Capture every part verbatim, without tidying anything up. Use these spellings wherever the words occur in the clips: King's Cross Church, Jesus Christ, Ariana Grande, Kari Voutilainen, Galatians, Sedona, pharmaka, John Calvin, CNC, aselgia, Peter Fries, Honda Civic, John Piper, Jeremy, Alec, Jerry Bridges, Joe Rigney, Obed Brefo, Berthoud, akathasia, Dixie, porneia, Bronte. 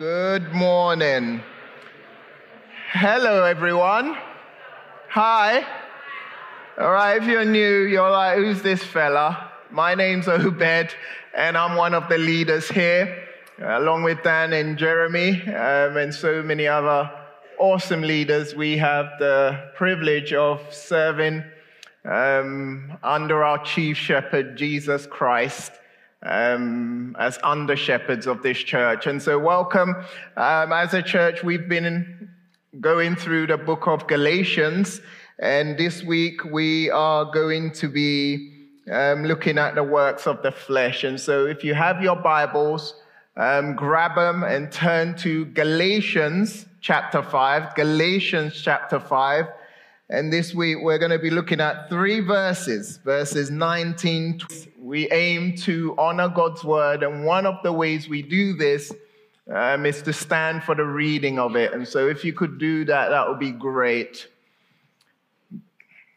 Good morning. Hello, everyone. Hi. All right, if you're new, you're like, who's this fella? My name's Obed, and I'm one of the leaders here, along with Dan and Jeremy, um, and so many other awesome leaders. We have the privilege of serving um, under our chief shepherd, Jesus Christ, Um, as under-shepherds of this church. And so welcome. Um, as a church, we've been going through the book of Galatians, and this week we are going to be um, looking at the works of the flesh. And so if you have your Bibles, um, grab them and turn to Galatians chapter five, Galatians chapter five. And this week, we're going to be looking at three verses, verses nineteen. We aim to honor God's word, and one of the ways we do this um, is to stand for the reading of it. And so if you could do that, that would be great.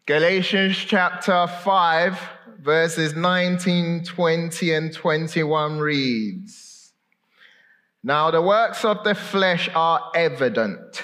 Galatians chapter five, verses nineteen, twenty, and twenty-one reads, "Now the works of the flesh are evident: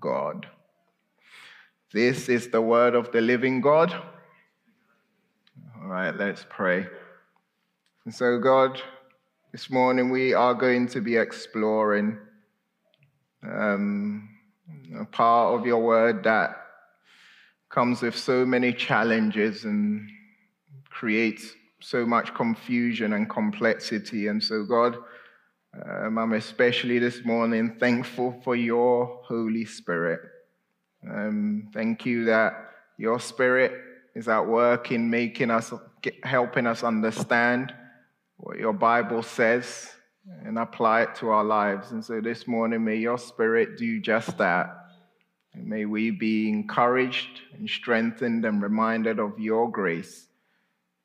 God." This is the word of the living God. All right, let's pray. And so, God, this morning we are going to be exploring um, a part of your word that comes with so many challenges and creates so much confusion and complexity. And so, God, Um, I'm especially this morning thankful for your Holy Spirit. Um, thank you that your Spirit is at work in making us, helping us understand what your Bible says and apply it to our lives. And so this morning, may your Spirit do just that. And may we be encouraged and strengthened and reminded of your grace.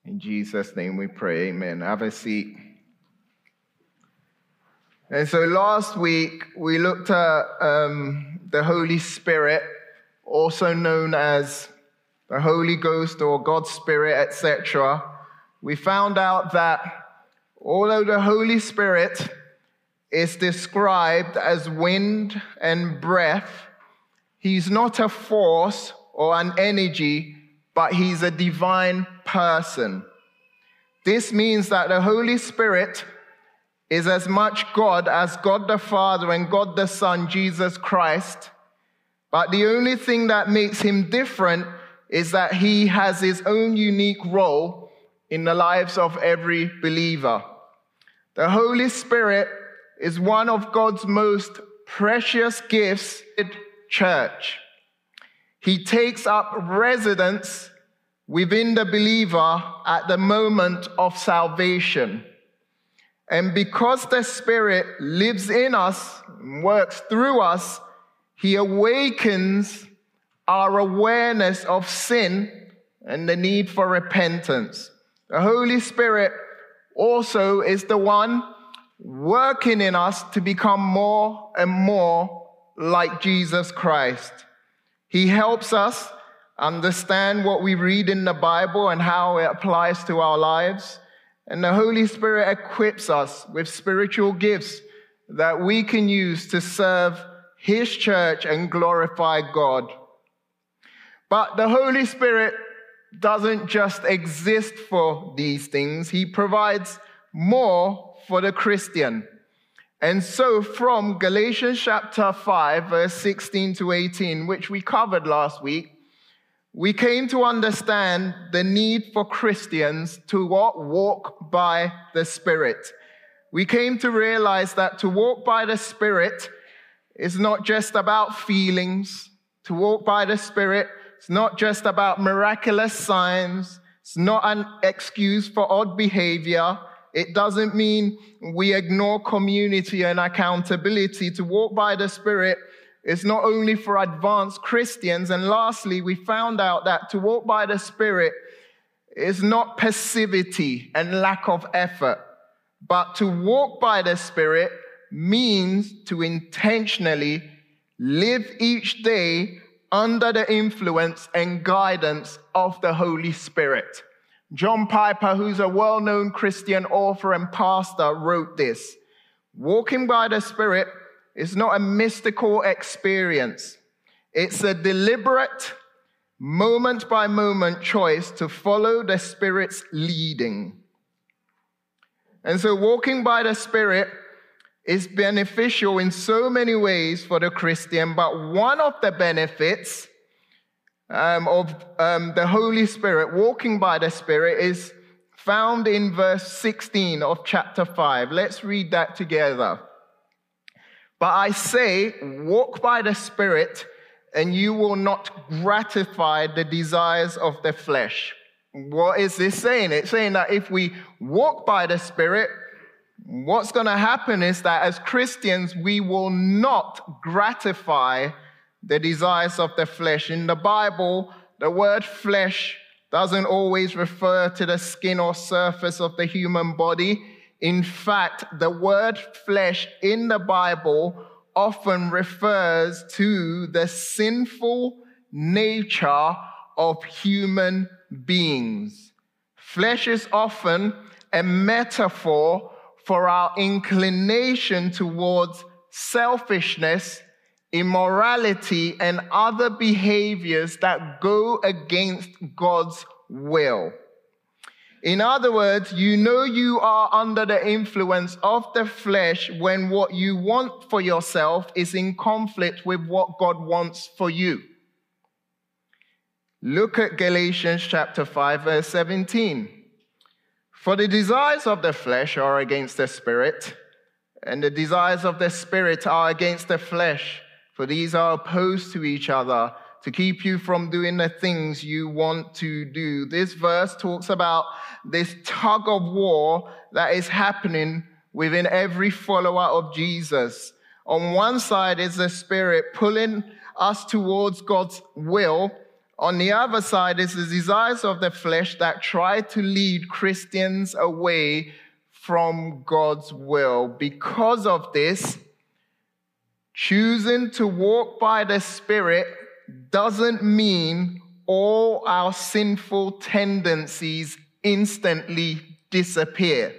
In Jesus' name we pray, amen. Have a seat. And so last week, we looked at um, the Holy Spirit, also known as the Holy Ghost or God's Spirit, et cetera. We found out that although the Holy Spirit is described as wind and breath, he's not a force or an energy, but he's a divine person. This means that the Holy Spirit is as much God as God the Father and God the Son, Jesus Christ. But the only thing that makes him different is that he has his own unique role in the lives of every believer. The Holy Spirit is one of God's most precious gifts to the church. He takes up residence within the believer at the moment of salvation. And because the Spirit lives in us, works through us, he awakens our awareness of sin and the need for repentance. The Holy Spirit also is the one working in us to become more and more like Jesus Christ. He helps us understand what we read in the Bible and how it applies to our lives. And the Holy Spirit equips us with spiritual gifts that we can use to serve his church and glorify God. But the Holy Spirit doesn't just exist for these things. He provides more for the Christian. And so from Galatians chapter five, verse sixteen to eighteen, which we covered last week, we came to understand the need for Christians to what? Walk by the Spirit. We came to realize that to walk by the Spirit is not just about feelings. To walk by the Spirit is not just about miraculous signs. It's not an excuse for odd behavior. It doesn't mean we ignore community and accountability. To walk by the Spirit is not only for advanced Christians. And lastly, we found out that to walk by the Spirit is not passivity and lack of effort. But to walk by the Spirit means to intentionally live each day under the influence and guidance of the Holy Spirit. John Piper, who's a well-known Christian author and pastor, wrote this: walking by the Spirit is not a mystical experience. It's a deliberate, moment-by-moment choice to follow the Spirit's leading. And so walking by the Spirit is beneficial in so many ways for the Christian, but one of the benefits um, of um, the Holy Spirit, walking by the Spirit, is found in verse sixteen of chapter five. Let's read that together. But I say, walk by the Spirit, and you will not gratify the desires of the flesh. What is this saying? It's saying that if we walk by the Spirit, what's going to happen is that as Christians, we will not gratify the desires of the flesh. In the Bible, the word flesh doesn't always refer to the skin or surface of the human body. In fact, the word flesh in the Bible often refers to the sinful nature of human beings. Flesh is often a metaphor for our inclination towards selfishness, immorality, and other behaviors that go against God's will. In other words, you know you are under the influence of the flesh when what you want for yourself is in conflict with what God wants for you. Look at Galatians chapter five, verse seventeen. For the desires of the flesh are against the Spirit, and the desires of the Spirit are against the flesh, for these are opposed to each other, to keep you from doing the things you want to do. This verse talks about this tug of war that is happening within every follower of Jesus. On one side is the Spirit pulling us towards God's will. On the other side is the desires of the flesh that try to lead Christians away from God's will. Because of this, choosing to walk by the Spirit doesn't mean all our sinful tendencies instantly disappear.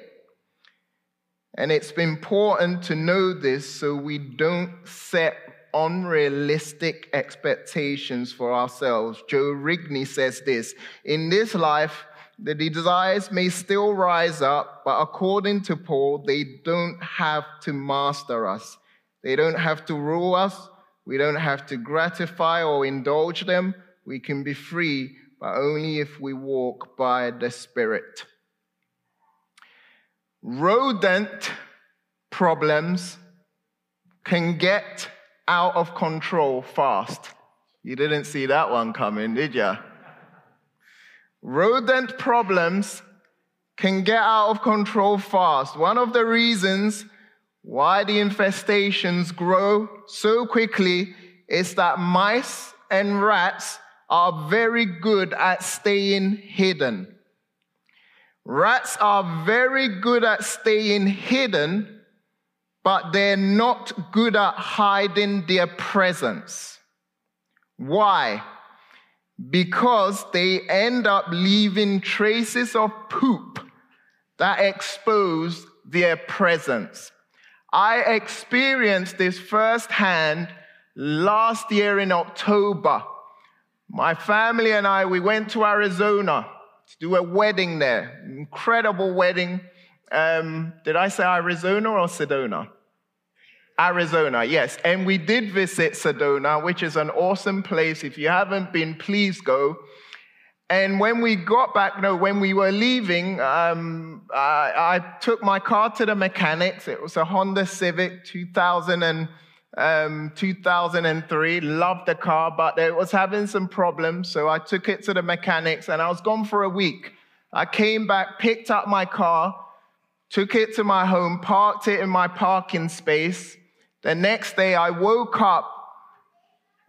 And it's important to know this so we don't set unrealistic expectations for ourselves. Joe Rigney says this: in this life, the desires may still rise up, but according to Paul, they don't have to master us. They don't have to rule us. We don't have to gratify or indulge them. We can be free, but only if we walk by the Spirit. Rodent problems can get out of control fast. You didn't see that one coming, did you? Rodent problems can get out of control fast. One of the reasons why the infestations grow so quickly is that mice and rats are very good at staying hidden. Rats are very good at staying hidden, but they're not good at hiding their presence. Why? Because they end up leaving traces of poop that expose their presence. I experienced this firsthand last year in October. My family and I, we went to Arizona to do a wedding there, incredible wedding. Um, did I say Arizona or Sedona? Arizona, yes. And we did visit Sedona, which is an awesome place. If you haven't been, please go. And when we got back, no, when we were leaving, um, I, I took my car to the mechanics. It was a Honda Civic two thousand and, um, two thousand three. Loved the car, but it was having some problems. So I took it to the mechanics and I was gone for a week. I came back, picked up my car, took it to my home, parked it in my parking space. The next day I woke up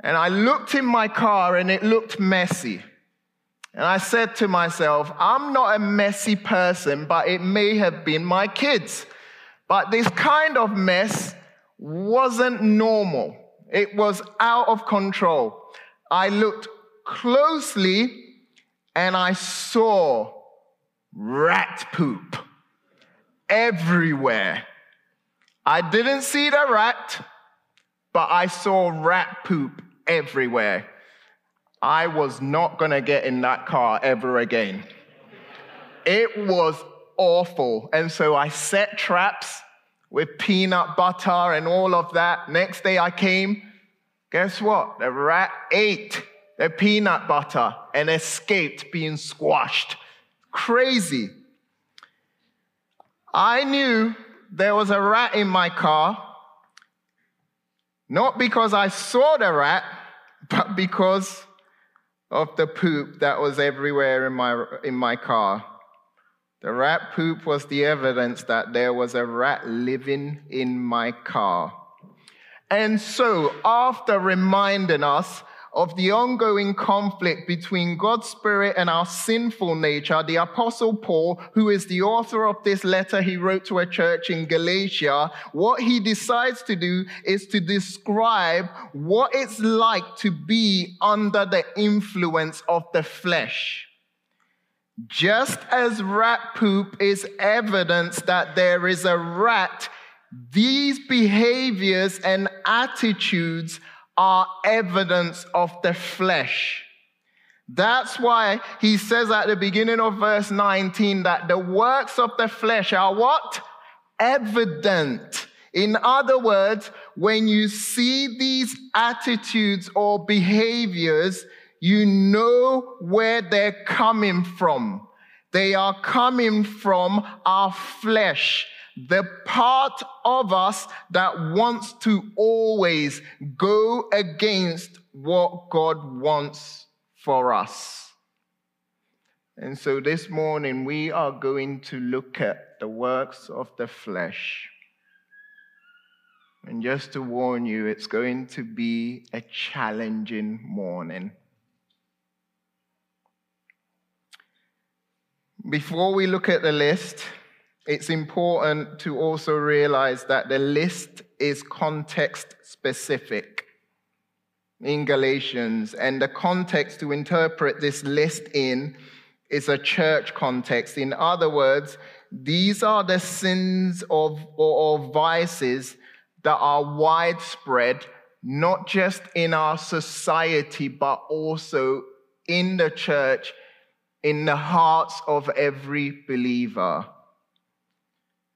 and I looked in my car and it looked messy. And I said to myself, I'm not a messy person, but it may have been my kids. But this kind of mess wasn't normal. It was out of control. I looked closely and I saw rat poop everywhere. I didn't see the rat, but I saw rat poop everywhere. I was not going to get in that car ever again. It was awful. And so I set traps with peanut butter and all of that. Next day I came, guess what? The rat ate the peanut butter and escaped being squashed. Crazy. I knew there was a rat in my car, not because I saw the rat, but because of the poop that was everywhere in my in my car. The rat poop was the evidence that there was a rat living in my car. And so, after reminding us of the ongoing conflict between God's Spirit and our sinful nature, the Apostle Paul, who is the author of this letter he wrote to a church in Galatia, what he decides to do is to describe what it's like to be under the influence of the flesh. Just as rat poop is evidence that there is a rat, these behaviors and attitudes are evidence of the flesh. That's why he says at the beginning of verse nineteen that the works of the flesh are what? Evident. In other words, when you see these attitudes or behaviors, you know where they're coming from. They are coming from our flesh, the part of us that wants to always go against what God wants for us. And so this morning we are going to look at the works of the flesh. And just to warn you, it's going to be a challenging morning. Before we look at the list, it's important to also realize that the list is context-specific in Galatians, and the context to interpret this list in is a church context. In other words, these are the sins of, or, or vices that are widespread, not just in our society, but also in the church, in the hearts of every believer.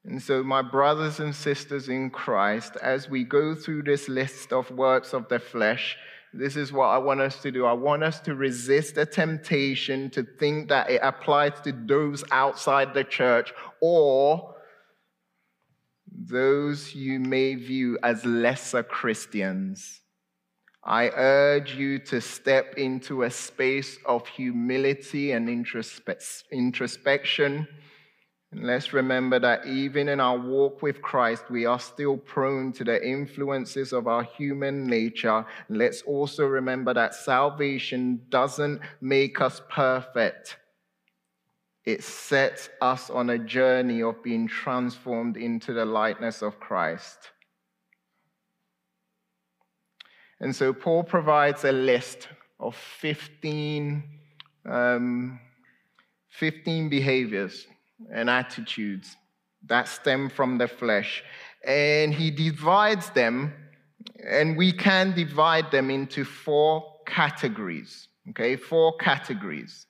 And so, my brothers and sisters in Christ, as we go through this list of works of the flesh, this is what I want us to do. I want us to resist the temptation to think that it applies to those outside the church or those you may view as lesser Christians. I urge you to step into a space of humility and introspe- introspection. And let's remember that even in our walk with Christ, we are still prone to the influences of our human nature. And let's also remember that salvation doesn't make us perfect. It sets us on a journey of being transformed into the likeness of Christ. And so Paul provides a list of fifteen, um, fifteen behaviors and attitudes that stem from the flesh. And he divides them, and we can divide them into four categories, okay? Four categories.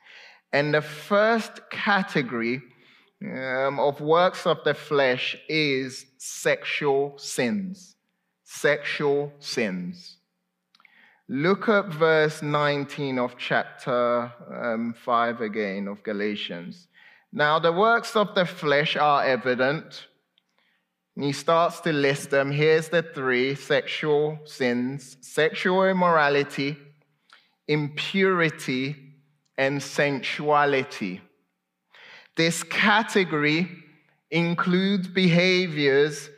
And the first category um, of works of the flesh is sexual sins. Sexual sins. Look at verse nineteen of chapter um, five again of Galatians. Now, the works of the flesh are evident. And he starts to list them. Here's the three: sexual sins, sexual immorality, impurity, and sensuality. This category include behaviors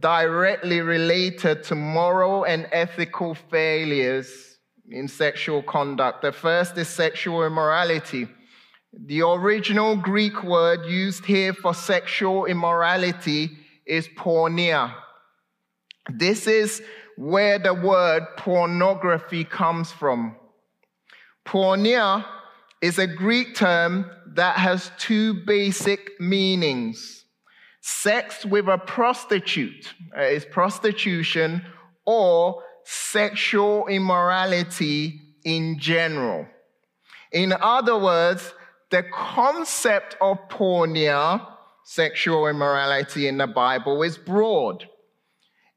directly related to moral and ethical failures in sexual conduct. The first is sexual immorality. The original Greek word used here for sexual immorality is porneia. This is where the word pornography comes from. Porneia is a Greek term that has two basic meanings. Sex with a prostitute is prostitution, or sexual immorality in general. In other words, the concept of porneia, sexual immorality in the Bible, is broad.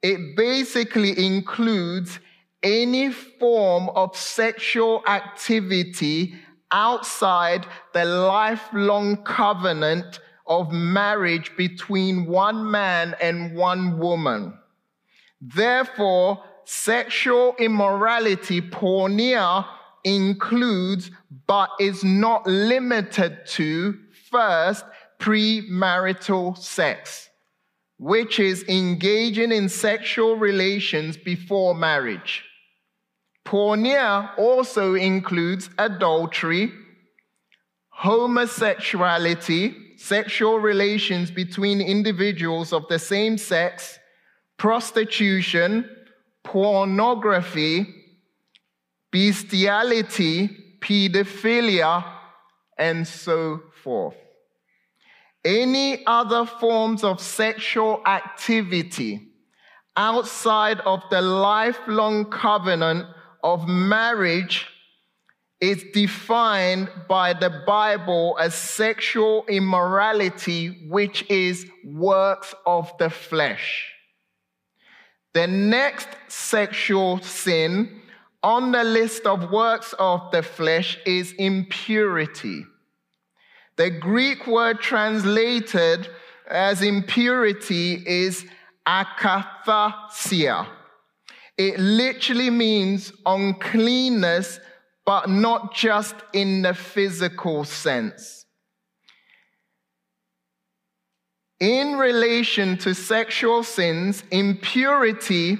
It basically includes any form of sexual activity outside the lifelong covenant of marriage between one man and one woman. Therefore, sexual immorality, porneia, includes but is not limited to, first, premarital sex, which is engaging in sexual relations before marriage. Porneia also includes adultery, homosexuality, sexual relations between individuals of the same sex, prostitution, pornography, bestiality, pedophilia, and so forth. Any other forms of sexual activity outside of the lifelong covenant of marriage is defined by the Bible as sexual immorality, which is works of the flesh. The next sexual sin on the list of works of the flesh is impurity. The Greek word translated as impurity is akathasia. It literally means uncleanness, but not just in the physical sense. In relation to sexual sins, impurity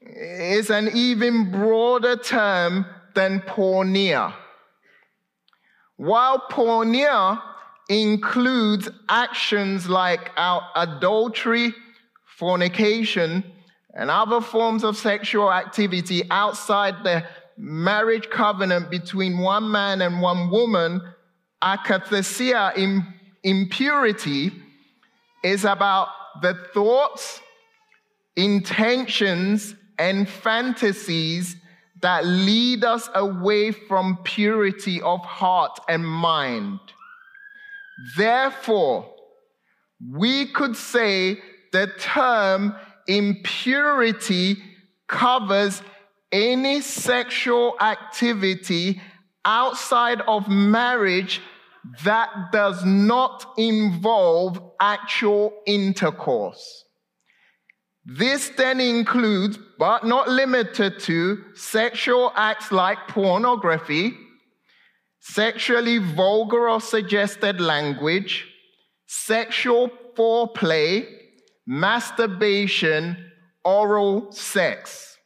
is an even broader term than porneia. While porneia includes actions like adultery, fornication, and other forms of sexual activity outside the marriage covenant between one man and one woman, akathasia, im- impurity, is about the thoughts, intentions, and fantasies that lead us away from purity of heart and mind. Therefore, we could say the term impurity covers any sexual activity outside of marriage that does not involve actual intercourse. This then includes, but not limited to, sexual acts like pornography, sexually vulgar or suggested language, sexual foreplay, masturbation, oral sex.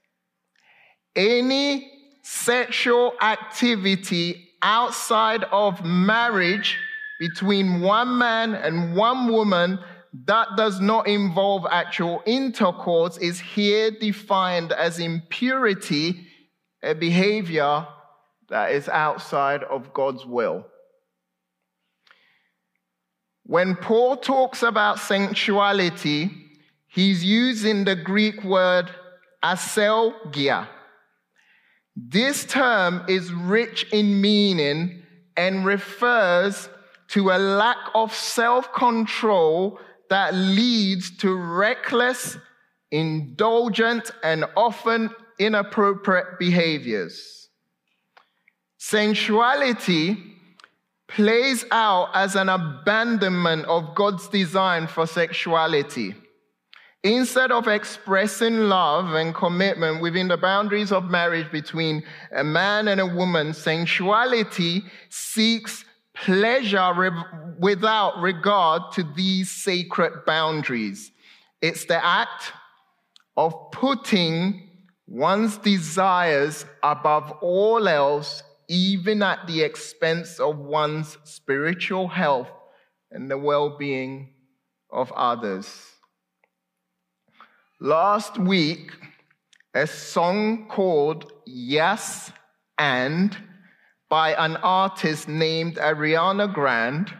Any sexual activity outside of marriage between one man and one woman that does not involve actual intercourse is here defined as impurity, a behavior that is outside of God's will. When Paul talks about sensuality, he's using the Greek word aselgia. This term is rich in meaning and refers to a lack of self-control that leads to reckless, indulgent, and often inappropriate behaviors. Sensuality plays out as an abandonment of God's design for sexuality. Instead of expressing love and commitment within the boundaries of marriage between a man and a woman, sensuality seeks pleasure re- without regard to these sacred boundaries. It's the act of putting one's desires above all else, even at the expense of one's spiritual health and the well-being of others. Last week, a song called Yes And by an artist named Ariana Grande.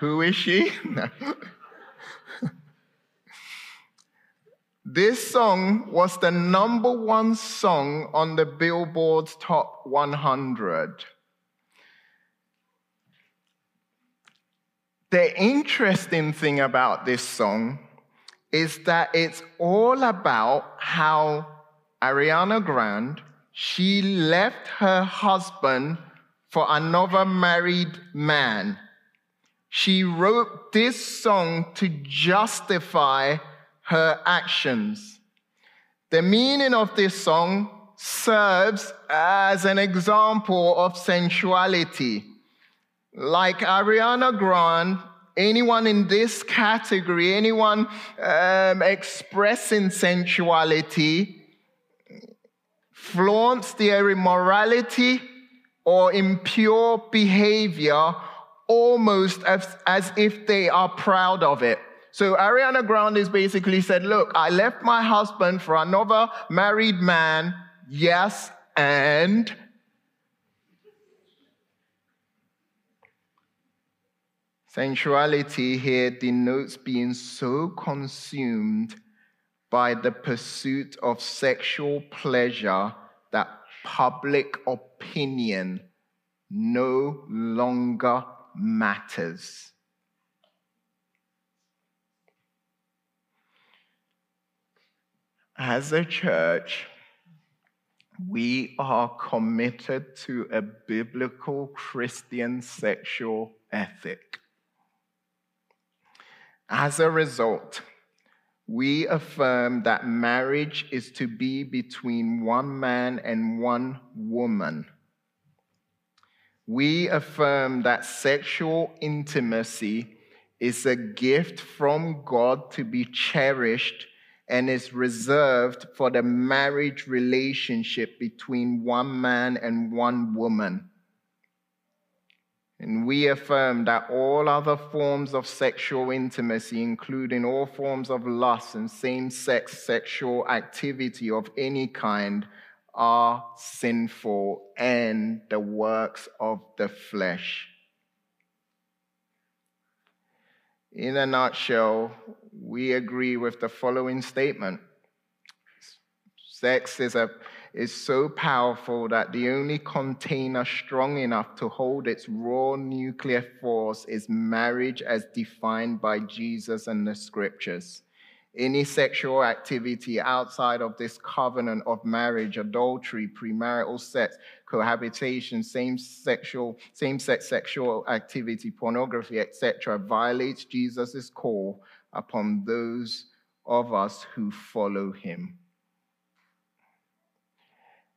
Who is she? No. This song was the number one song on the Billboard's Top one hundred. The interesting thing about this song is that it's all about how Ariana Grande, she left her husband for another married man. She wrote this song to justify her actions. The meaning of this song serves as an example of sensuality. Like Ariana Grande, anyone in this category, anyone um, expressing sensuality, flaunts their immorality or impure behavior almost as, as if they are proud of it. So Ariana Grande basically said, look, I left my husband for another married man. Yes, and sensuality here denotes being so consumed by the pursuit of sexual pleasure that public opinion no longer matters. As a church, we are committed to a biblical Christian sexual ethic. As a result, we affirm that marriage is to be between one man and one woman. We affirm that sexual intimacy is a gift from God to be cherished and is reserved for the marriage relationship between one man and one woman. And we affirm that all other forms of sexual intimacy, including all forms of lust and same-sex sexual activity of any kind, are sinful and the works of the flesh. In a nutshell, we agree with the following statement. Sex is a is so powerful that the only container strong enough to hold its raw nuclear force is marriage as defined by Jesus and the scriptures. Any sexual activity outside of this covenant of marriage, adultery, premarital sex, cohabitation, same sexual, same-sex sexual activity, pornography, et cetera, violates Jesus' call upon those of us who follow him.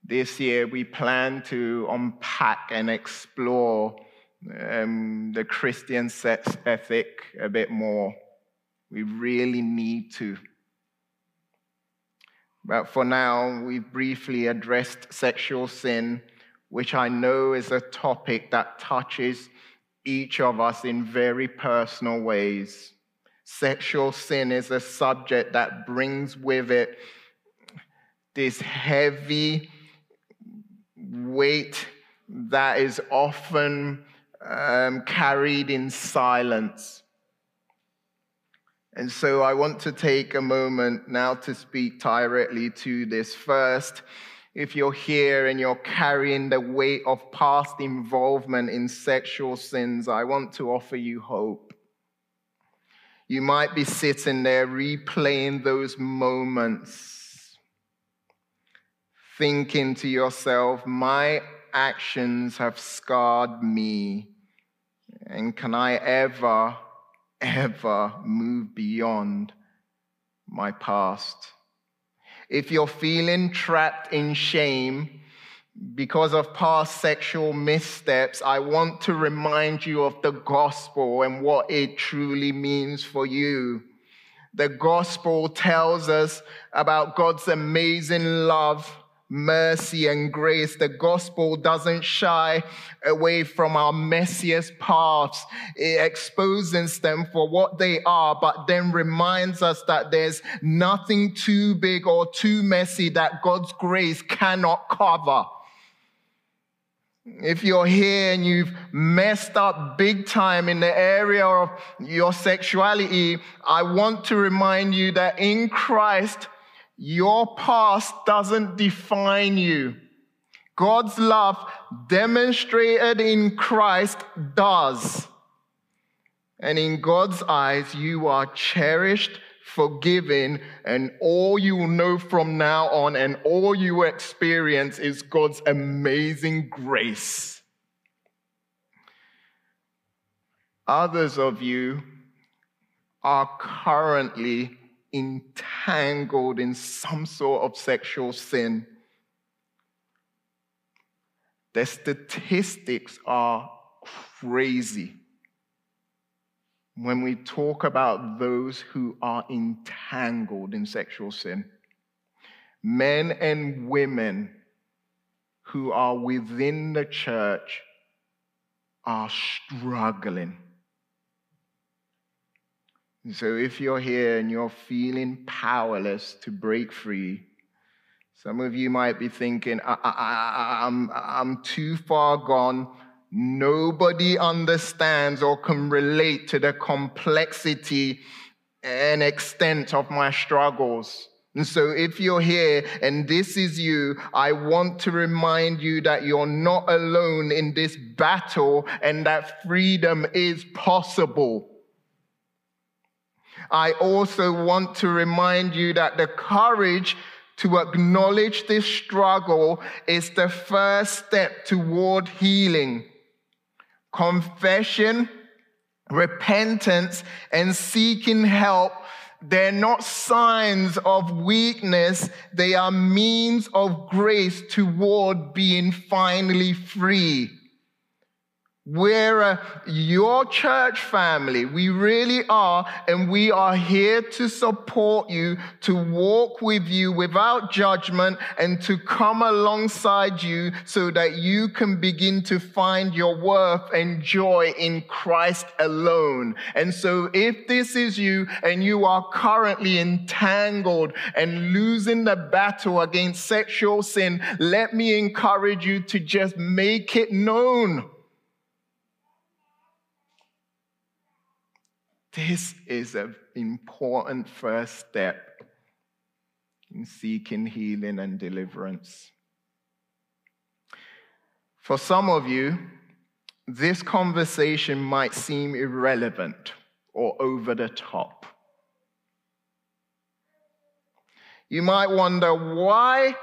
This year, we plan to unpack and explore um, the Christian sex ethic a bit more. We really need to. But for now, we've briefly addressed sexual sin, which I know is a topic that touches each of us in very personal ways. Sexual sin is a subject that brings with it this heavy weight that is often um, carried in silence. And so I want to take a moment now to speak directly to this. First, if you're here and you're carrying the weight of past involvement in sexual sins, I want to offer you hope. You might be sitting there replaying those moments, thinking to yourself, my actions have scarred me, and can I ever, ever move beyond my past? If you're feeling trapped in shame, Because of past sexual missteps, I want to remind you of the gospel and what it truly means for you. The gospel tells us about God's amazing love, mercy, and grace. The gospel doesn't shy away from our messiest paths. It exposes them for what they are, but then reminds us that there's nothing too big or too messy that God's grace cannot cover. If you're here and you've messed up big time in the area of your sexuality, I want to remind you that in Christ, your past doesn't define you. God's love demonstrated in Christ does. And in God's eyes, you are cherished, forgiven, and all you will know from now on and all you experience is God's amazing grace. Others of you are currently entangled in some sort of sexual sin. The statistics are crazy when we talk about those who are entangled in sexual sin. Men and women who are within the church are struggling. And so if you're here and you're feeling powerless to break free, some of you might be thinking, I, I, I, I'm, I'm too far gone. Nobody understands or can relate to the complexity and extent of my struggles. And so if you're here and this is you, I want to remind you that you're not alone in this battle and that freedom is possible. I also want to remind you that the courage to acknowledge this struggle is the first step toward healing. Confession, repentance, and seeking help, they're not signs of weakness. They are means of grace toward being finally free. We're uh, your church family. We really are, and we are here to support you, to walk with you without judgment, and to come alongside you so that you can begin to find your worth and joy in Christ alone. And so if this is you and you are currently entangled and losing the battle against sexual sin, let me encourage you to just make it known. This is an important first step in seeking healing and deliverance. For some of you, this conversation might seem irrelevant or over the top. You might wonder, why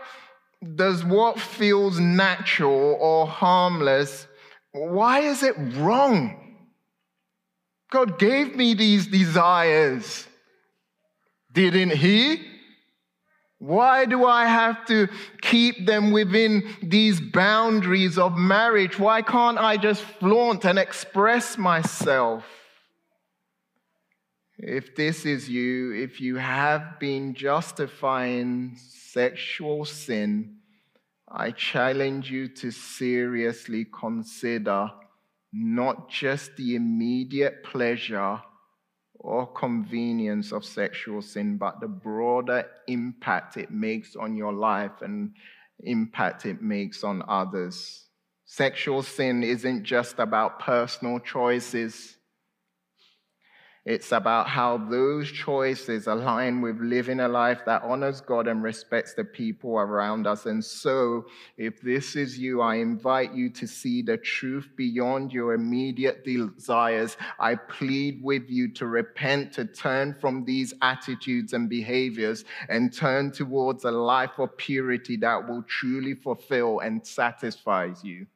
does what feels natural or harmless, why is it wrong? God gave me these desires, didn't he? Why do I have to keep them within these boundaries of marriage? Why can't I just flaunt and express myself? If this is you, if you have been justifying sexual sin, I challenge you to seriously consider not just the immediate pleasure or convenience of sexual sin, but the broader impact it makes on your life and impact it makes on others. Sexual sin isn't just about personal choices. It's about how those choices align with living a life that honors God and respects the people around us. And so, if this is you, I invite you to see the truth beyond your immediate desires. I plead with you to repent, to turn from these attitudes and behaviors, and turn towards a life of purity that will truly fulfill and satisfy you.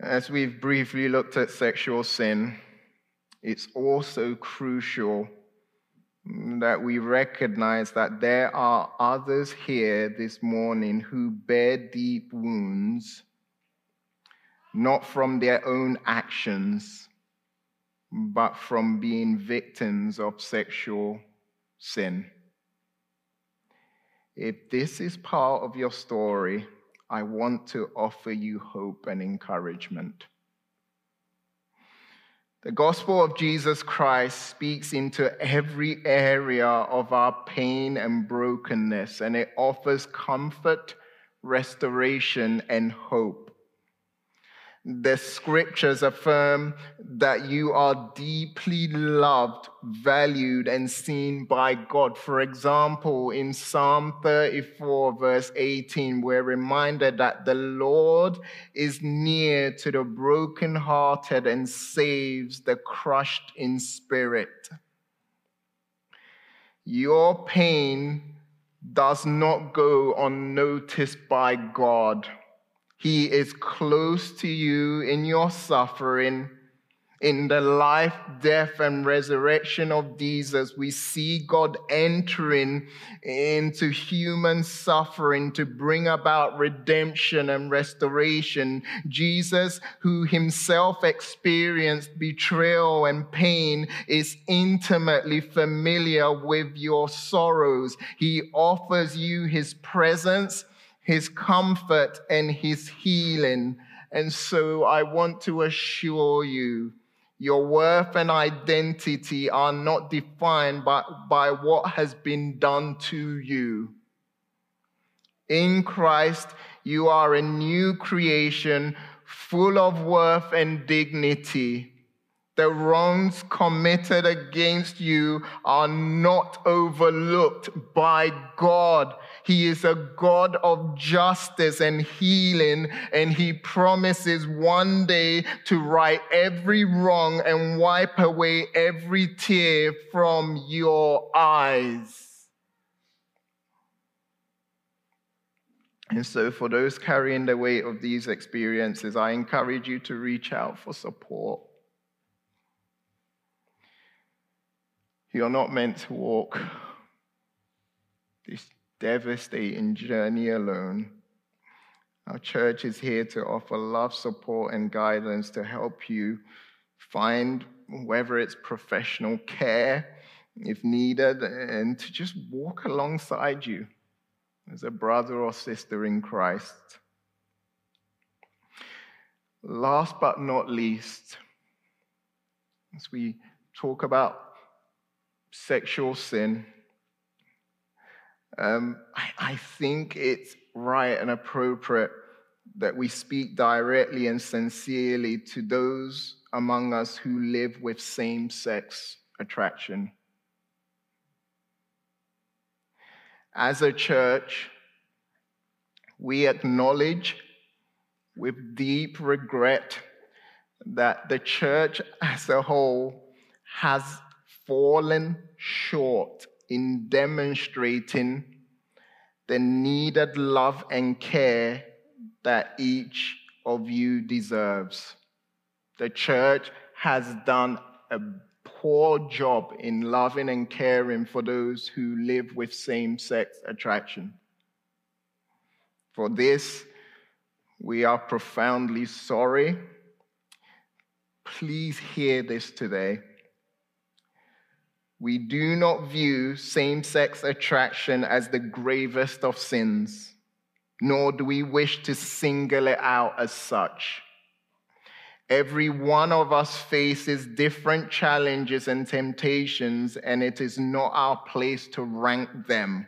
As we've briefly looked at sexual sin, it's also crucial that we recognize that there are others here this morning who bear deep wounds, not from their own actions, but from being victims of sexual sin. If this is part of your story, I want to offer you hope and encouragement. The gospel of Jesus Christ speaks into every area of our pain and brokenness, and it offers comfort, restoration, and hope. The scriptures affirm that you are deeply loved, valued, and seen by God. For example, in Psalm thirty-four, verse eighteen, we're reminded that the Lord is near to the brokenhearted and saves the crushed in spirit. Your pain does not go unnoticed by God. He is close to you in your suffering. In the life, death, and resurrection of Jesus, we see God entering into human suffering to bring about redemption and restoration. Jesus, who himself experienced betrayal and pain, is intimately familiar with your sorrows. He offers you his presence, his comfort, and his healing. And so I want to assure you, your worth and identity are not defined by, by what has been done to you. In Christ, you are a new creation, full of worth and dignity. The wrongs committed against you are not overlooked by God. He is a God of justice and healing, and he promises one day to right every wrong and wipe away every tear from your eyes. And so for those carrying the weight of these experiences, I encourage you to reach out for support. You're not meant to walk this devastating journey alone. Our church is here to offer love, support, and guidance to help you find, whether it's professional care, if needed, and to just walk alongside you as a brother or sister in Christ. Last but not least, as we talk about sexual sin, um, I, I think it's right and appropriate that we speak directly and sincerely to those among us who live with same-sex attraction. As a church, we acknowledge with deep regret that the church as a whole has fallen short in demonstrating the needed love and care that each of you deserves. The church has done a poor job in loving and caring for those who live with same-sex attraction. For this, we are profoundly sorry. Please hear this today. We do not view same-sex attraction as the gravest of sins, nor do we wish to single it out as such. Every one of us faces different challenges and temptations, and it is not our place to rank them.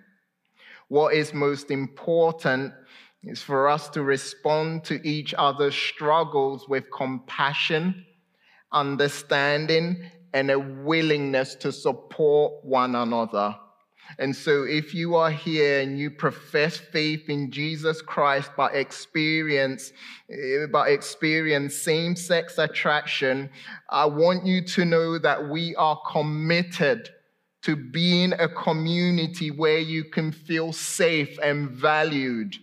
What is most important is for us to respond to each other's struggles with compassion, understanding, and a willingness to support one another. And so if you are here and you profess faith in Jesus Christ but experience, but experience same-sex attraction, I want you to know that we are committed to being a community where you can feel safe and valued.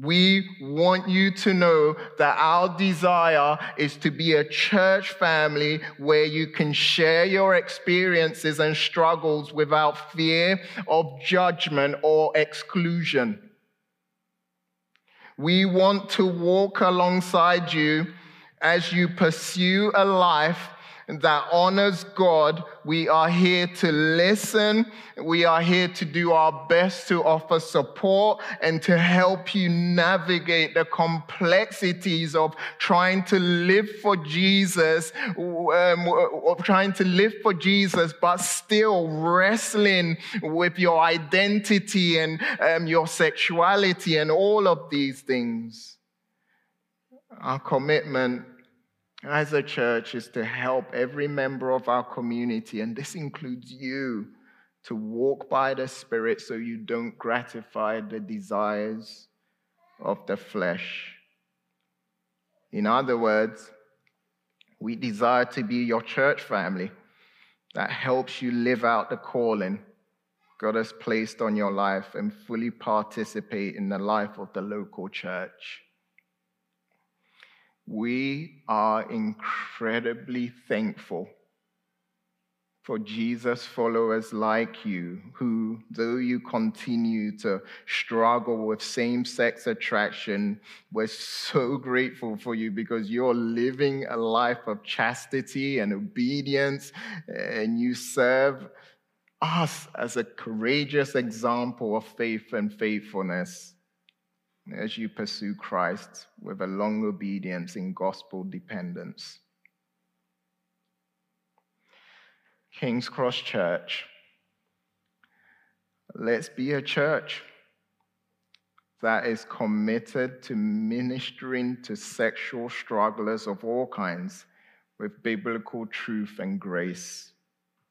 We want you to know that our desire is to be a church family where you can share your experiences and struggles without fear of judgment or exclusion. We want to walk alongside you as you pursue a life that honors God. We are here to listen. We are here to do our best to offer support and to help you navigate the complexities of trying to live for Jesus, um, of trying to live for Jesus, but still wrestling with your identity and um, your sexuality and all of these things. Our commitment as a church is to help every member of our community, and this includes you, to walk by the Spirit so you don't gratify the desires of the flesh. In other words, we desire to be your church family that helps you live out the calling God has placed on your life and fully participate in the life of the local church. We are incredibly thankful for Jesus followers like you, who, though you continue to struggle with same-sex attraction, we're so grateful for you because you're living a life of chastity and obedience, and you serve us as a courageous example of faith and faithfulness as you pursue Christ with a long obedience in gospel dependence. King's Cross Church, let's be a church that is committed to ministering to sexual strugglers of all kinds with biblical truth and grace.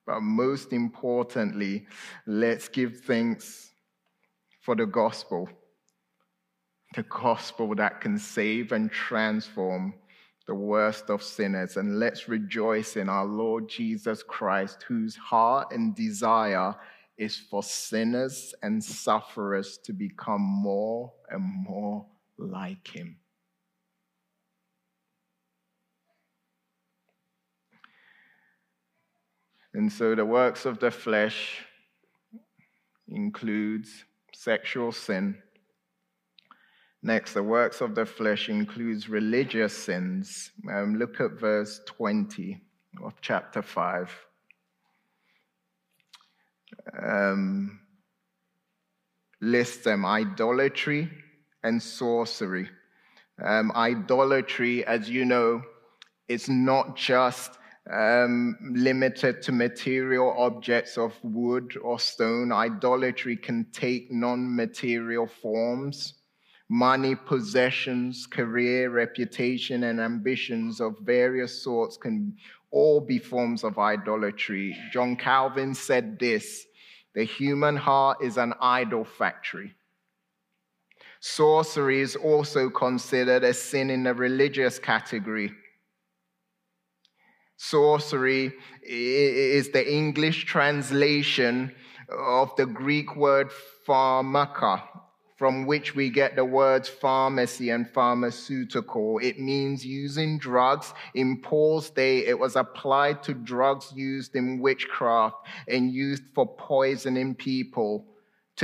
But most importantly, let's give thanks for the gospel. The gospel that can save and transform the worst of sinners. And let's rejoice in our Lord Jesus Christ, whose heart and desire is for sinners and sufferers to become more and more like him. And so the works of the flesh includes sexual sin. Next, the works of the flesh includes religious sins. Um, look at verse twenty of chapter five. Um, list them: idolatry and sorcery. Um, idolatry, as you know, is not just Um, limited to material objects of wood or stone. Idolatry can take non-material forms. Money, possessions, career, reputation, and ambitions of various sorts can all be forms of idolatry. John Calvin said this: the human heart is an idol factory. Sorcery is also considered a sin in the religious category. Sorcery is the English translation of the Greek word pharmaka, from which we get the words pharmacy and pharmaceutical. It means using drugs. In Paul's day, it was applied to drugs used in witchcraft and used for poisoning people.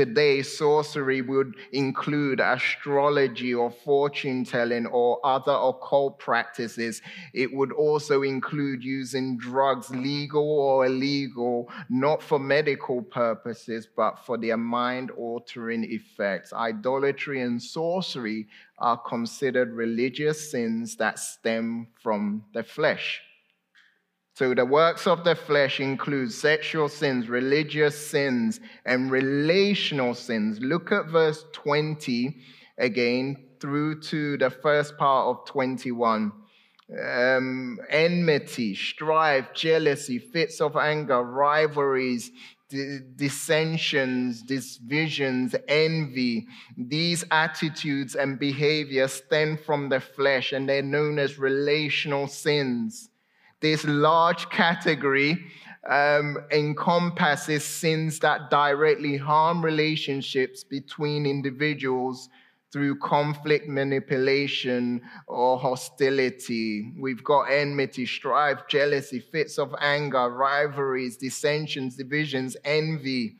Today, sorcery would include astrology or fortune-telling or other occult practices. It would also include using drugs, legal or illegal, not for medical purposes, but for their mind-altering effects. Idolatry and sorcery are considered religious sins that stem from the flesh. So the works of the flesh include sexual sins, religious sins, and relational sins. Look at verse twenty again through to the first part of twenty-one. Um, enmity, strife, jealousy, fits of anger, rivalries, dissensions, divisions, envy. These attitudes and behaviors stem from the flesh, and they're known as relational sins. This large category um, encompasses sins that directly harm relationships between individuals through conflict, manipulation, or hostility. We've got enmity, strife, jealousy, fits of anger, rivalries, dissensions, divisions, envy.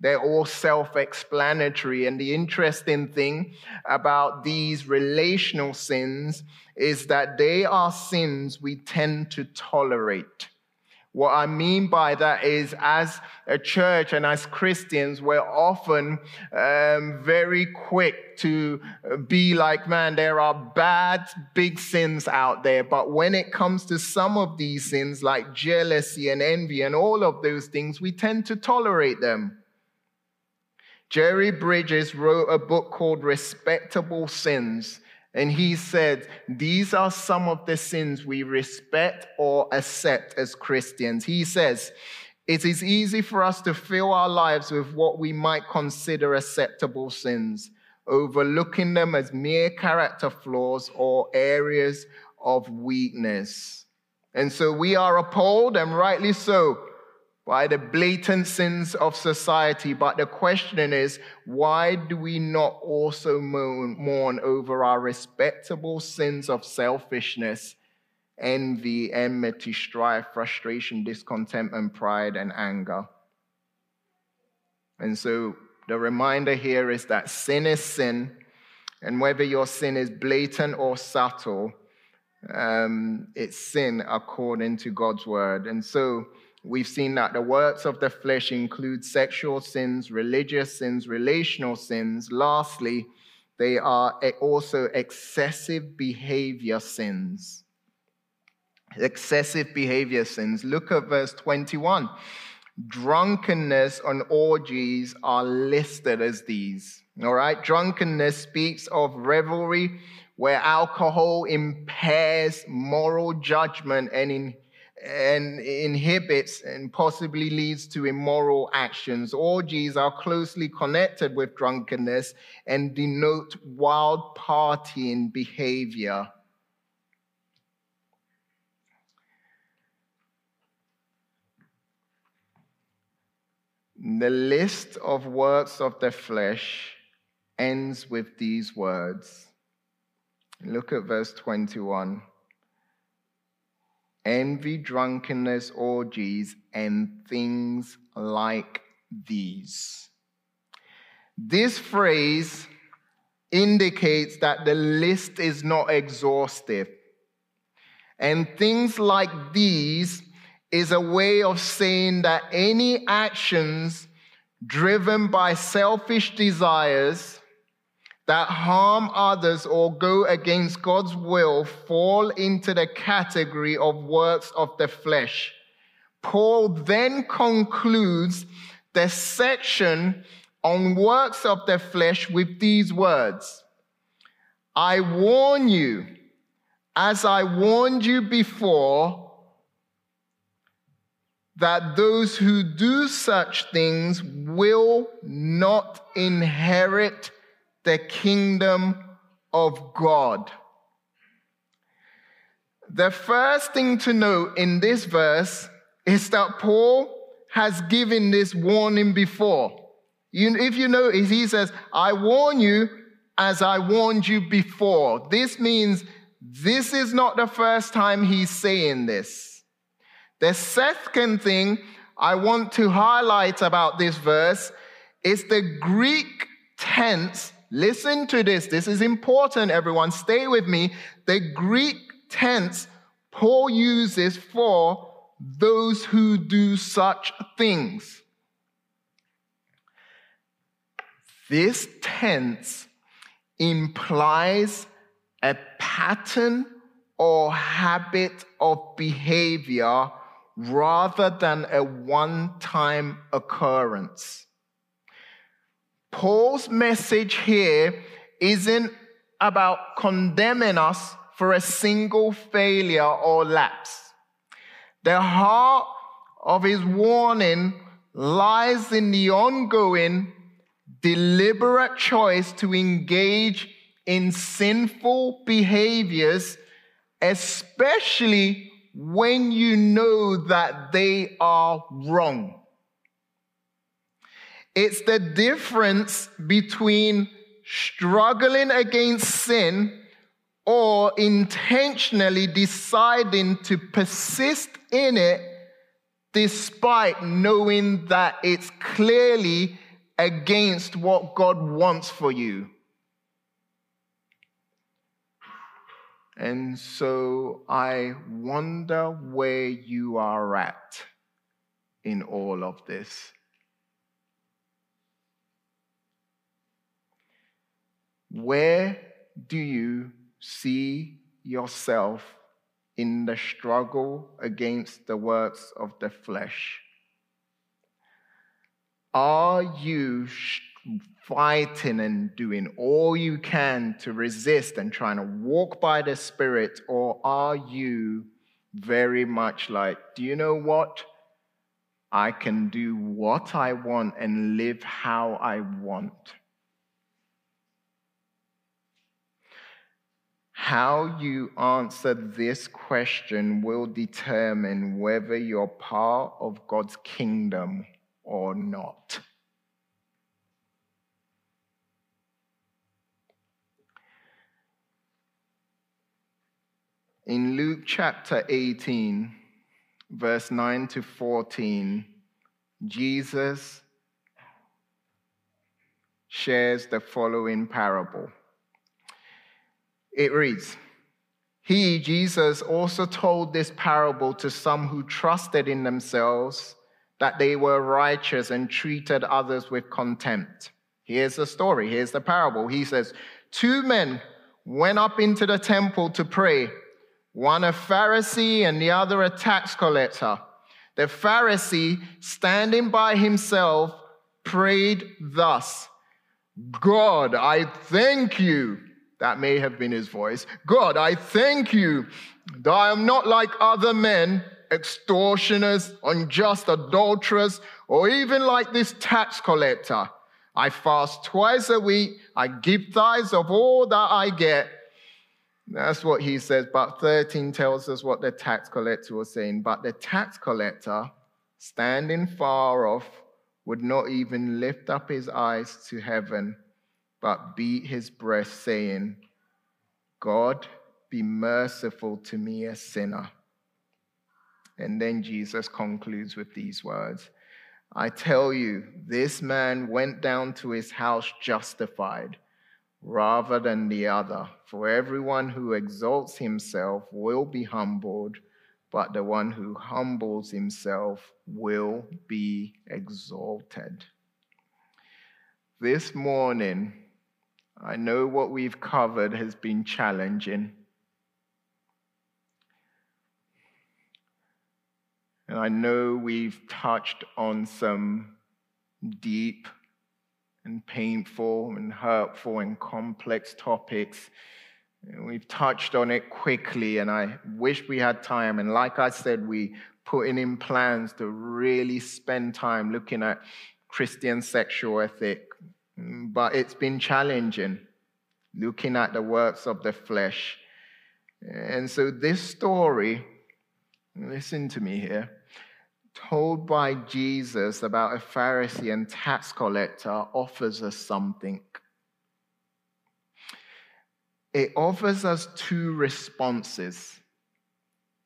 They're all self-explanatory. And the interesting thing about these relational sins is that they are sins we tend to tolerate. What I mean by that is, as a church and as Christians, we're often um, very quick to be like, man, there are bad, big sins out there. But when it comes to some of these sins, like jealousy and envy and all of those things, we tend to tolerate them. Jerry Bridges wrote a book called Respectable Sins. And he said, these are some of the sins we respect or accept as Christians. He says, it is easy for us to fill our lives with what we might consider acceptable sins, overlooking them as mere character flaws or areas of weakness. And so we are appalled, and rightly so, by the blatant sins of society. But the question is, why do we not also mourn, mourn over our respectable sins of selfishness, envy, enmity, strife, frustration, discontentment, pride, and anger? And so the reminder here is that sin is sin, and whether your sin is blatant or subtle, um, it's sin according to God's word. And so we've seen that the works of the flesh include sexual sins, religious sins, relational sins. Lastly, they are also excessive behavior sins. Excessive behavior sins. Look at verse twenty-one. Drunkenness and orgies are listed as these. All right? Drunkenness speaks of revelry, where alcohol impairs moral judgment and in and inhibits and possibly leads to immoral actions. Orgies are closely connected with drunkenness and denote wild partying behavior. The list of works of the flesh ends with these words. Look at verse twenty-one. Envy, drunkenness, orgies, and things like these. This phrase indicates that the list is not exhaustive. And things like these is a way of saying that any actions driven by selfish desires that harm others or go against God's will fall into the category of works of the flesh. Paul then concludes the section on works of the flesh with these words. I warn you, as I warned you before, that those who do such things will not inherit the kingdom of God. The first thing to note in this verse is that Paul has given this warning before. You, if you notice, he says, I warn you as I warned you before. This means this is not the first time he's saying this. The second thing I want to highlight about this verse is the Greek tense. Listen to this. This is important, everyone. Stay with me. The Greek tense Paul uses for those who do such things. This tense implies a pattern or habit of behavior rather than a one-time occurrence. Paul's message here isn't about condemning us for a single failure or lapse. The heart of his warning lies in the ongoing, deliberate choice to engage in sinful behaviors, especially when you know that they are wrong. It's the difference between struggling against sin or intentionally deciding to persist in it despite knowing that it's clearly against what God wants for you. And so I wonder where you are at in all of this. Where do you see yourself in the struggle against the works of the flesh? Are you fighting and doing all you can to resist and trying to walk by the Spirit, or are you very much like, do you know what? I can do what I want and live how I want. How you answer this question will determine whether you're part of God's kingdom or not. In Luke chapter eighteen, verse nine to fourteen, Jesus shares the following parable. It reads, He, Jesus, also told this parable to some who trusted in themselves that they were righteous and treated others with contempt. Here's the story. Here's the parable. He says, Two men went up into the temple to pray, one a Pharisee and the other a tax collector. The Pharisee, standing by himself, prayed thus, God, I thank you. That may have been his voice. God, I thank you that I am not like other men, extortioners, unjust, adulterers, or even like this tax collector. I fast twice a week. I give tithes of all that I get. That's what he says. But thirteen tells us what the tax collector was saying. But the tax collector, standing far off, would not even lift up his eyes to heaven, but beat his breast, saying, God, be merciful to me, a sinner. And then Jesus concludes with these words, I tell you, this man went down to his house justified rather than the other. For everyone who exalts himself will be humbled, but the one who humbles himself will be exalted. This morning, I know what we've covered has been challenging. And I know we've touched on some deep and painful and hurtful and complex topics. And we've touched on it quickly, and I wish we had time. And like I said, we putting in plans to really spend time looking at Christian sexual ethic. But it's been challenging, looking at the works of the flesh. And so this story, listen to me here, told by Jesus about a Pharisee and tax collector offers us something. It offers us two responses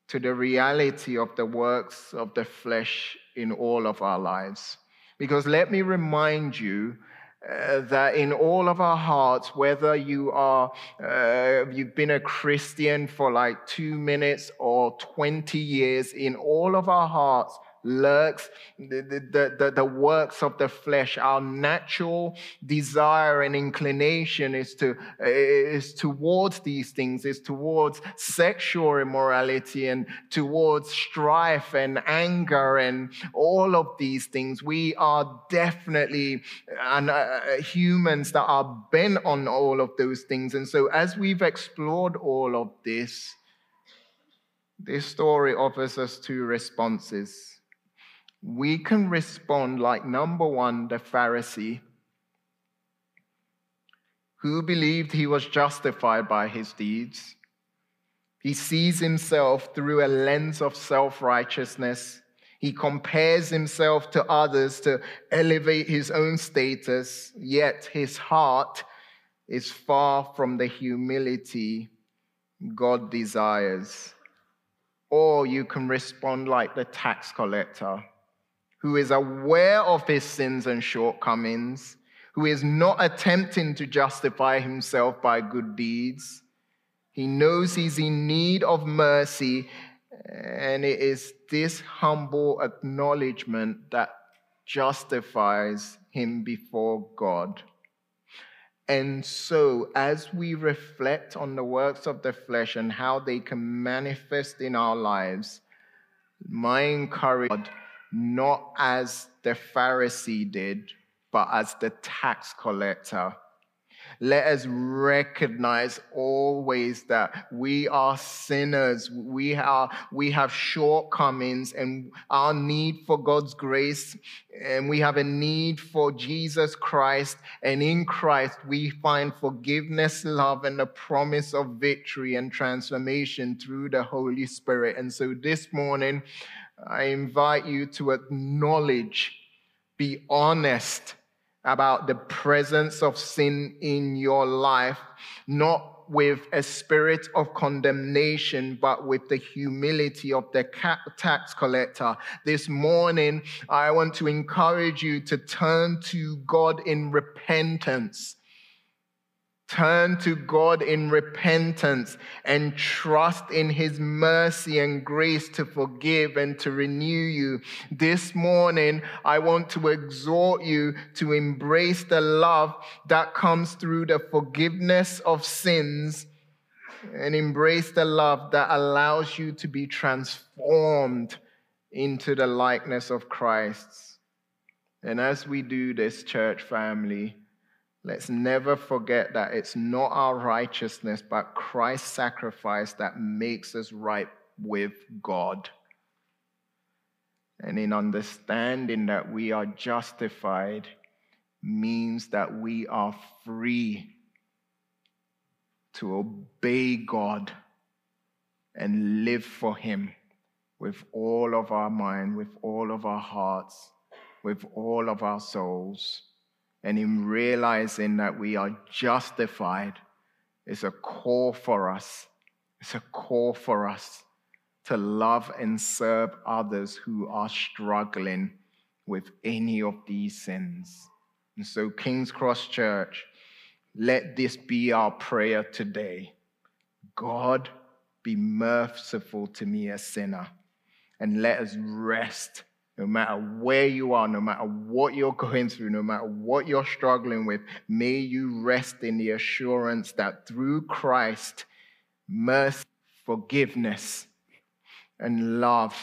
to the reality of the works of the flesh in all of our lives. Because let me remind you, Uh, that in all of our hearts, whether you are, uh, you've been a Christian for like two minutes or twenty years, in all of our hearts lurks the, the, the, the works of the flesh. Our natural desire and inclination is to is towards these things, is towards sexual immorality and towards strife and anger and all of these things. We are definitely an, uh, humans that are bent on all of those things. And so as we've explored all of this, this story offers us two responses. We can respond like, number one, the Pharisee, who believed he was justified by his deeds. He sees himself through a lens of self-righteousness. He compares himself to others to elevate his own status, yet his heart is far from the humility God desires. Or you can respond like the tax collector, who is aware of his sins and shortcomings, who is not attempting to justify himself by good deeds. He knows he's in need of mercy, and it is this humble acknowledgement that justifies him before God. And so, as we reflect on the works of the flesh and how they can manifest in our lives, my encouragement, not as the Pharisee did, but as the tax collector. Let us recognize always that we are sinners. We are, we have shortcomings and our need for God's grace, and we have a need for Jesus Christ. And in Christ, we find forgiveness, love, and the promise of victory and transformation through the Holy Spirit. And so this morning, I invite you to acknowledge, be honest about the presence of sin in your life, not with a spirit of condemnation, but with the humility of the tax collector. This morning, I want to encourage you to turn to God in repentance. Turn to God in repentance and trust in his mercy and grace to forgive and to renew you. This morning, I want to exhort you to embrace the love that comes through the forgiveness of sins, and embrace the love that allows you to be transformed into the likeness of Christ. And as we do this, church family, let's never forget that it's not our righteousness, but Christ's sacrifice that makes us right with God. And in understanding that we are justified means that we are free to obey God and live for him with all of our mind, with all of our hearts, with all of our souls. And in realizing that we are justified, it's a call for us. It's a call for us to love and serve others who are struggling with any of these sins. And so, King's Cross Church, let this be our prayer today. God, be merciful to me, a sinner, and let us rest. No matter where you are, no matter what you're going through, no matter what you're struggling with, may you rest in the assurance that through Christ, mercy, forgiveness, and love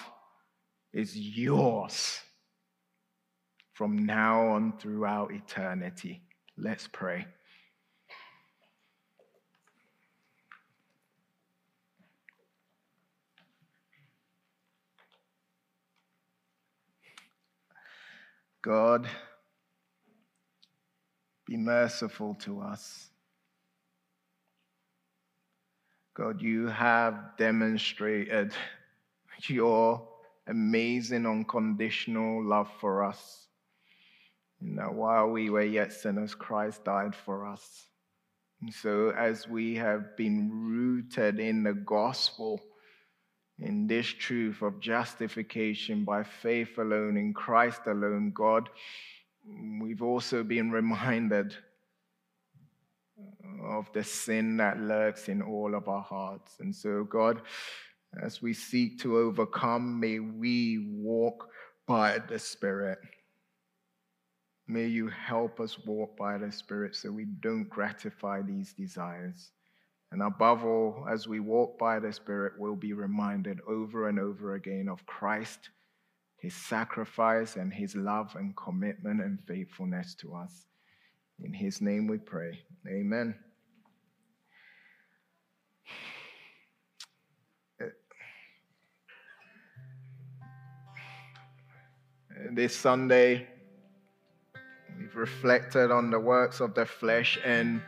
is yours from now on throughout eternity. Let's pray. God, be merciful to us. God, you have demonstrated your amazing unconditional love for us. You know, while we were yet sinners, Christ died for us. And so as we have been rooted in the gospel, in this truth of justification by faith alone, in Christ alone, God, we've also been reminded of the sin that lurks in all of our hearts. And so, God, as we seek to overcome, may we walk by the Spirit. May you help us walk by the Spirit so we don't gratify these desires. And above all, as we walk by the Spirit, we'll be reminded over and over again of Christ, his sacrifice and his love and commitment and faithfulness to us. In his name we pray. Amen. This Sunday, we've reflected on the works of the flesh, and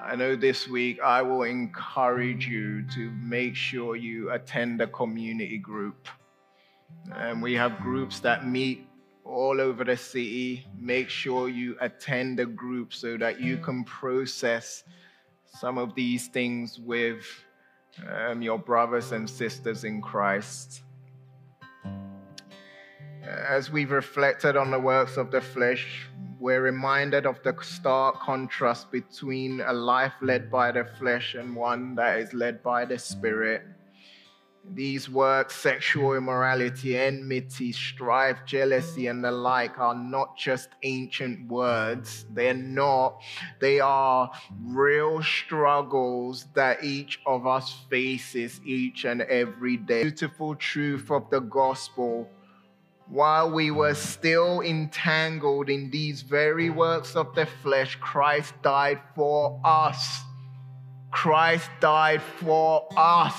I know this week I will encourage you to make sure you attend a community group. And we have groups that meet all over the city. Make sure you attend a group so that you can process some of these things with um, your brothers and sisters in Christ. As we've reflected on the works of the flesh, we're reminded of the stark contrast between a life led by the flesh and one that is led by the Spirit. These works, sexual immorality, enmity, strife, jealousy, and the like, are not just ancient words. They're not. They are real struggles that each of us faces each and every day. Beautiful truth of the gospel. While we were still entangled in these very works of the flesh, Christ died for us. Christ died for us.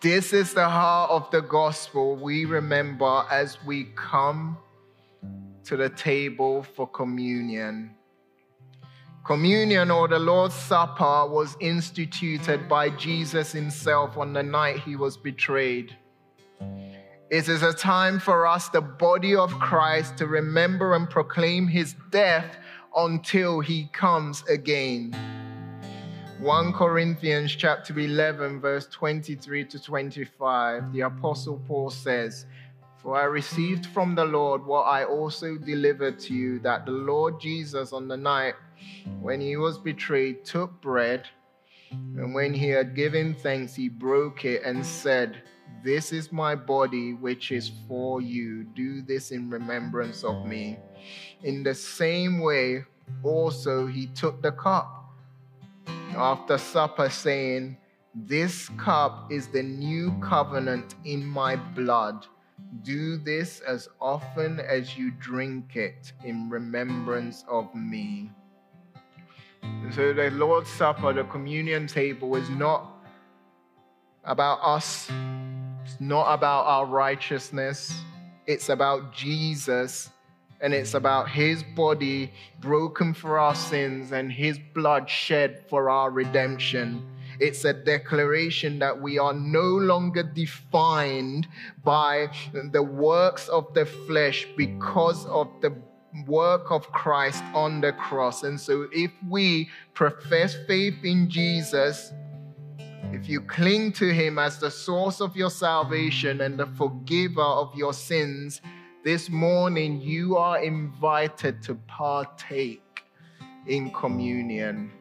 This is the heart of the gospel we remember as we come to the table for communion. Communion, or the Lord's Supper, was instituted by Jesus himself on the night he was betrayed. It is a time for us, the body of Christ, to remember and proclaim his death until he comes again. First Corinthians chapter eleven, verse twenty-three to twenty-five, the Apostle Paul says, "For I received from the Lord what I also delivered to you, that the Lord Jesus on the night when he was betrayed took bread, and when he had given thanks, he broke it and said, 'This is my body, which is for you. Do this in remembrance of me.' In the same way, also he took the cup after supper, saying, 'This cup is the new covenant in my blood. Do this as often as you drink it in remembrance of me.'" So the Lord's Supper, the communion table, is not about us. It's not about our righteousness. It's about Jesus. And it's about his body broken for our sins and his blood shed for our redemption. It's a declaration that we are no longer defined by the works of the flesh because of the work of Christ on the cross. And so if we profess faith in Jesus, if you cling to him as the source of your salvation and the forgiver of your sins, this morning, you are invited to partake in communion.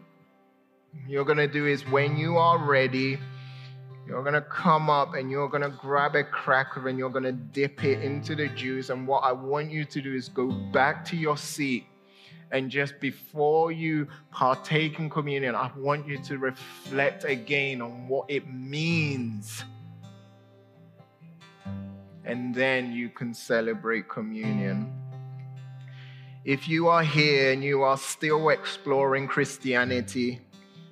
What you're going to do is, when you are ready, you're going to come up and you're going to grab a cracker and you're going to dip it into the juice. And what I want you to do is go back to your seat. And just before you partake in communion, I want you to reflect again on what it means. And then you can celebrate communion. If you are here and you are still exploring Christianity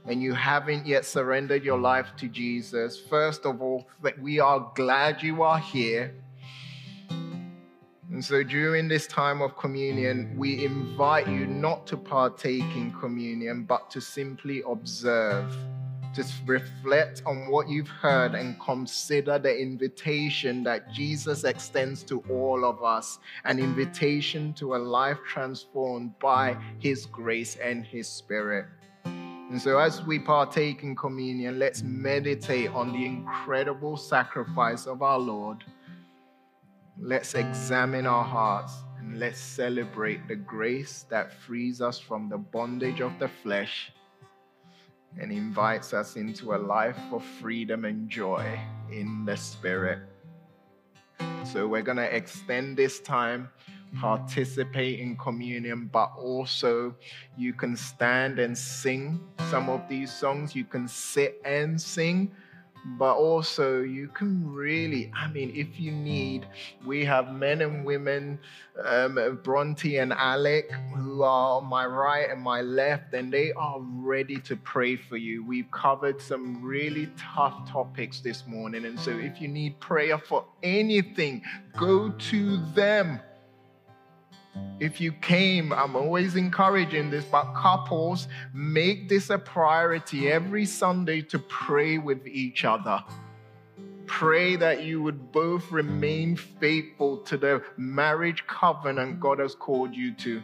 and you haven't yet surrendered your life to Jesus, first of all, we are glad you are here. And so during this time of communion, we invite you not to partake in communion, but to simply observe. Just reflect on what you've heard and consider the invitation that Jesus extends to all of us, an invitation to a life transformed by his grace and his Spirit. And so as we partake in communion, let's meditate on the incredible sacrifice of our Lord. Let's examine our hearts and let's celebrate the grace that frees us from the bondage of the flesh and invites us into a life of freedom and joy in the Spirit. So we're going to extend this time, participate in communion, but also you can stand and sing some of these songs. You can sit and sing, but also you can really, I mean, if you need, we have men and women, um, Bronte and Alec, who are on my right and my left, and they are ready to pray for you. We've covered some really tough topics this morning, and so if you need prayer for anything, go to them. If you came, I'm always encouraging this, but couples, make this a priority every Sunday to pray with each other. pray that you would both remain faithful to the marriage covenant God has called you to.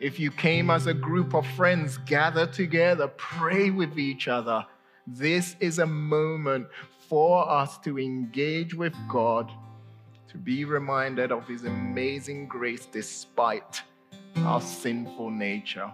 If you came as a group of friends, gather together, pray with each other. This is a moment for us to engage with God, to be reminded of His amazing grace despite our sinful nature.